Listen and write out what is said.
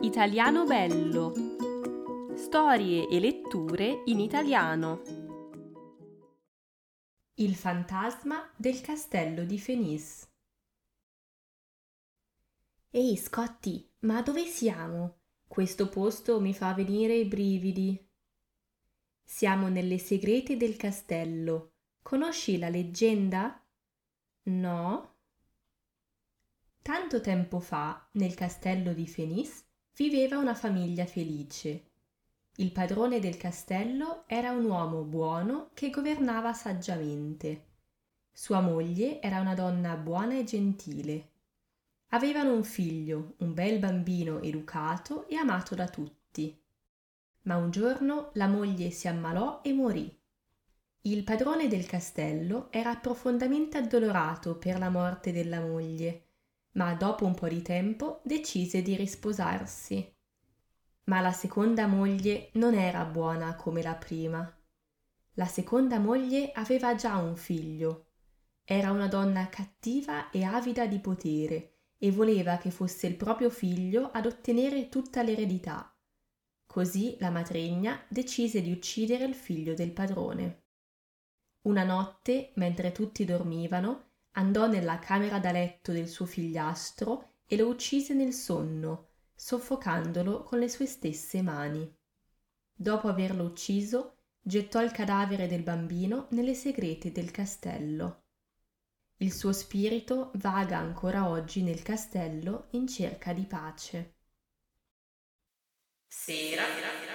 Italiano bello. Storie e letture in italiano. Il fantasma del castello di Fenis. Ehi Scotty, ma dove siamo? Questo posto mi fa venire i brividi. Siamo nelle segrete del castello. Conosci la leggenda? No? Tanto tempo fa, nel castello di Fenis, viveva una famiglia felice. Il padrone del castello era un uomo buono che governava saggiamente. Sua moglie era una donna buona e gentile. Avevano un figlio, un bel bambino educato e amato da tutti. Ma un giorno la moglie si ammalò e morì. Il padrone del castello era profondamente addolorato per la morte della moglie, ma dopo un po' di tempo decise di risposarsi. Ma la seconda moglie non era buona come la prima. La seconda moglie aveva già un figlio. Era una donna cattiva e avida di potere e voleva che fosse il proprio figlio ad ottenere tutta l'eredità. Così la matrigna decise di uccidere il figlio del padrone. Una notte, mentre tutti dormivano, andò nella camera da letto del suo figliastro e lo uccise nel sonno, soffocandolo con le sue stesse mani. Dopo averlo ucciso, gettò il cadavere del bambino nelle segrete del castello. Il suo spirito vaga ancora oggi nel castello in cerca di pace. Sera.